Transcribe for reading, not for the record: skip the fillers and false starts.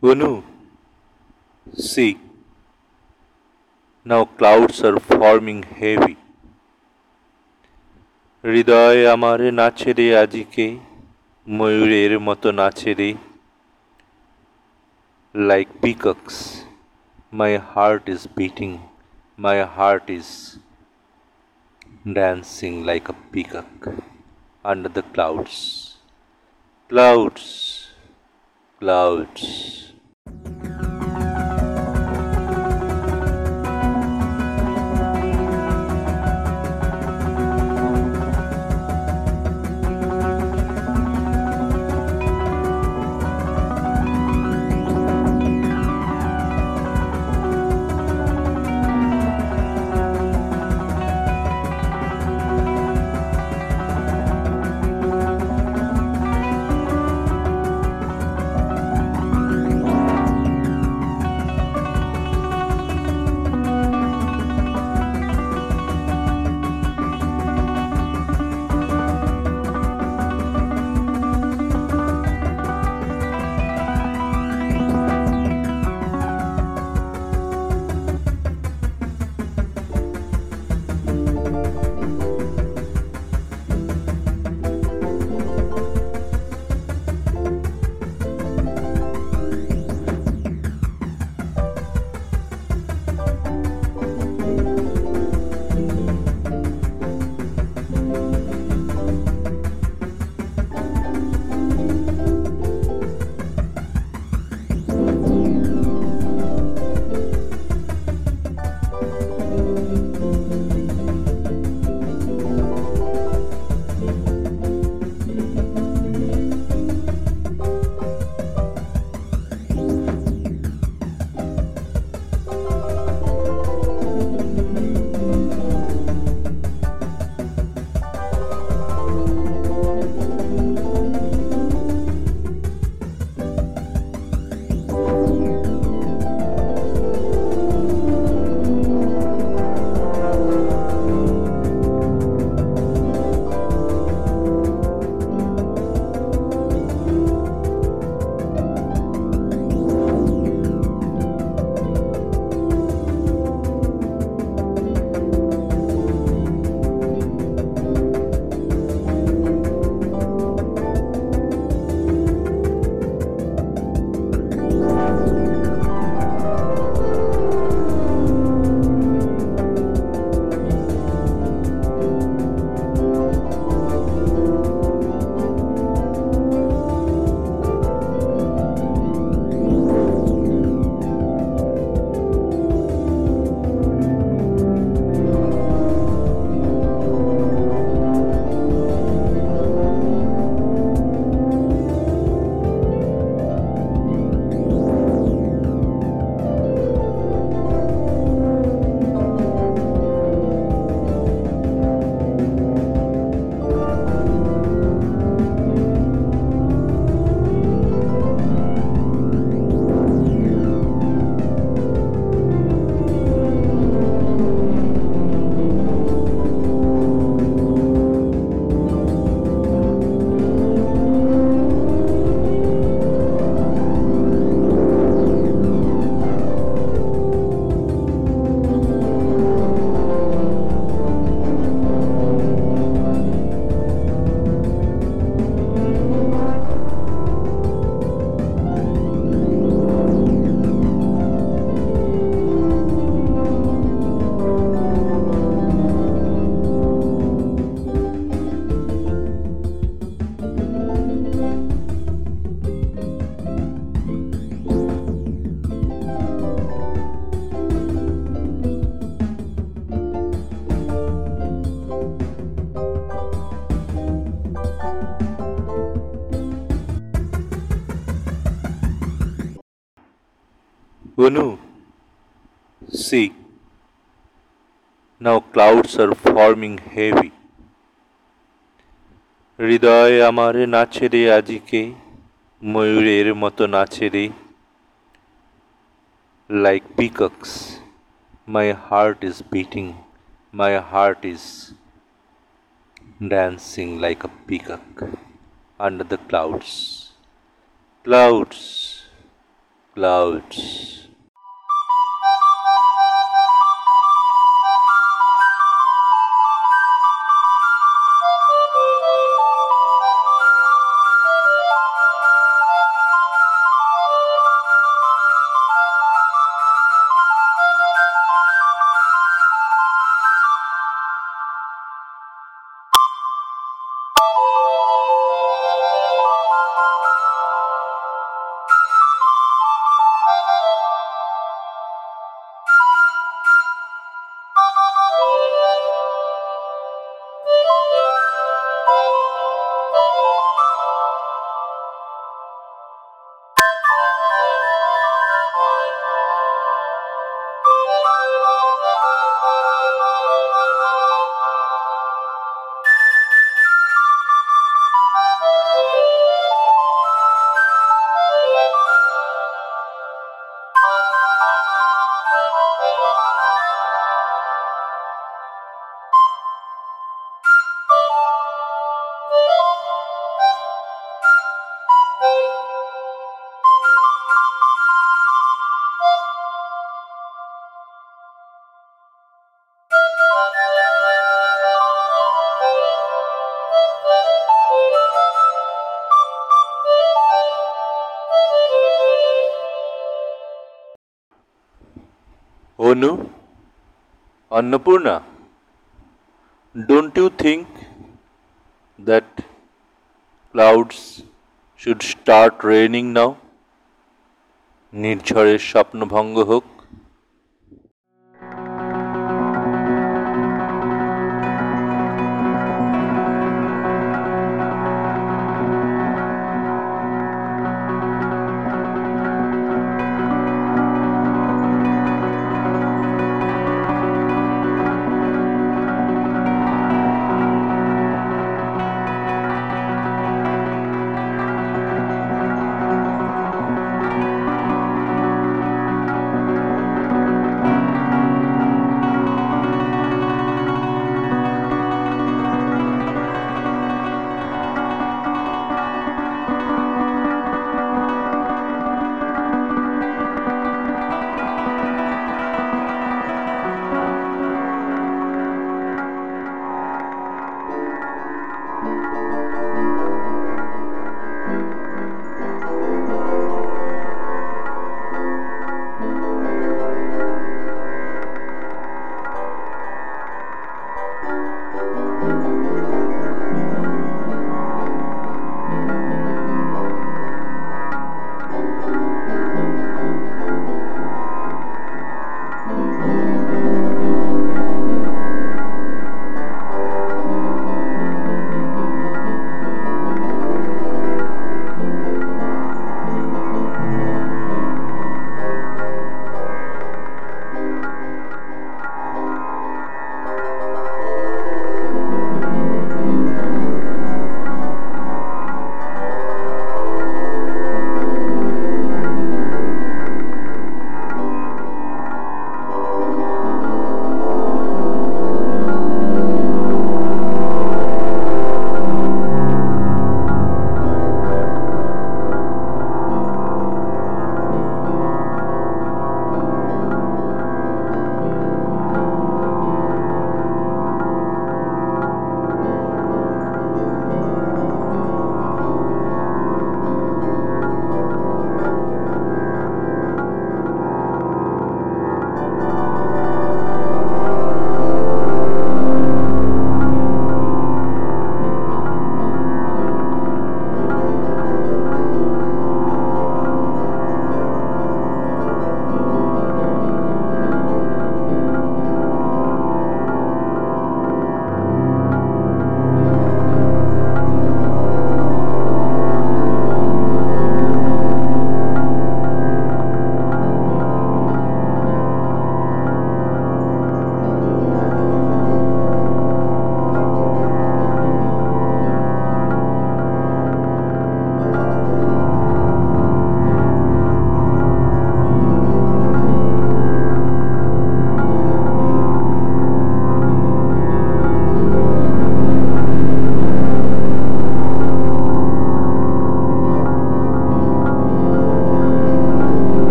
Vanu, see, now clouds are forming heavy. হৃদয় আমারে নাচে রে আজিকে ময়ূরের মতো নাচে রে। Like peacocks, my heart is beating, my heart is dancing like a peacock under the clouds. Clouds, clouds. Vanu, see, now clouds are forming heavy. হৃদয় আমারে নাচে রে আজিকে ময়ূরের মতো নাচে রে। Like peacocks, my heart is beating, my heart is dancing like a peacock under the clouds. Clouds, clouds. Onu, Annapurna, don't you think that clouds should start raining now? Nirjhare shapnobhang hok.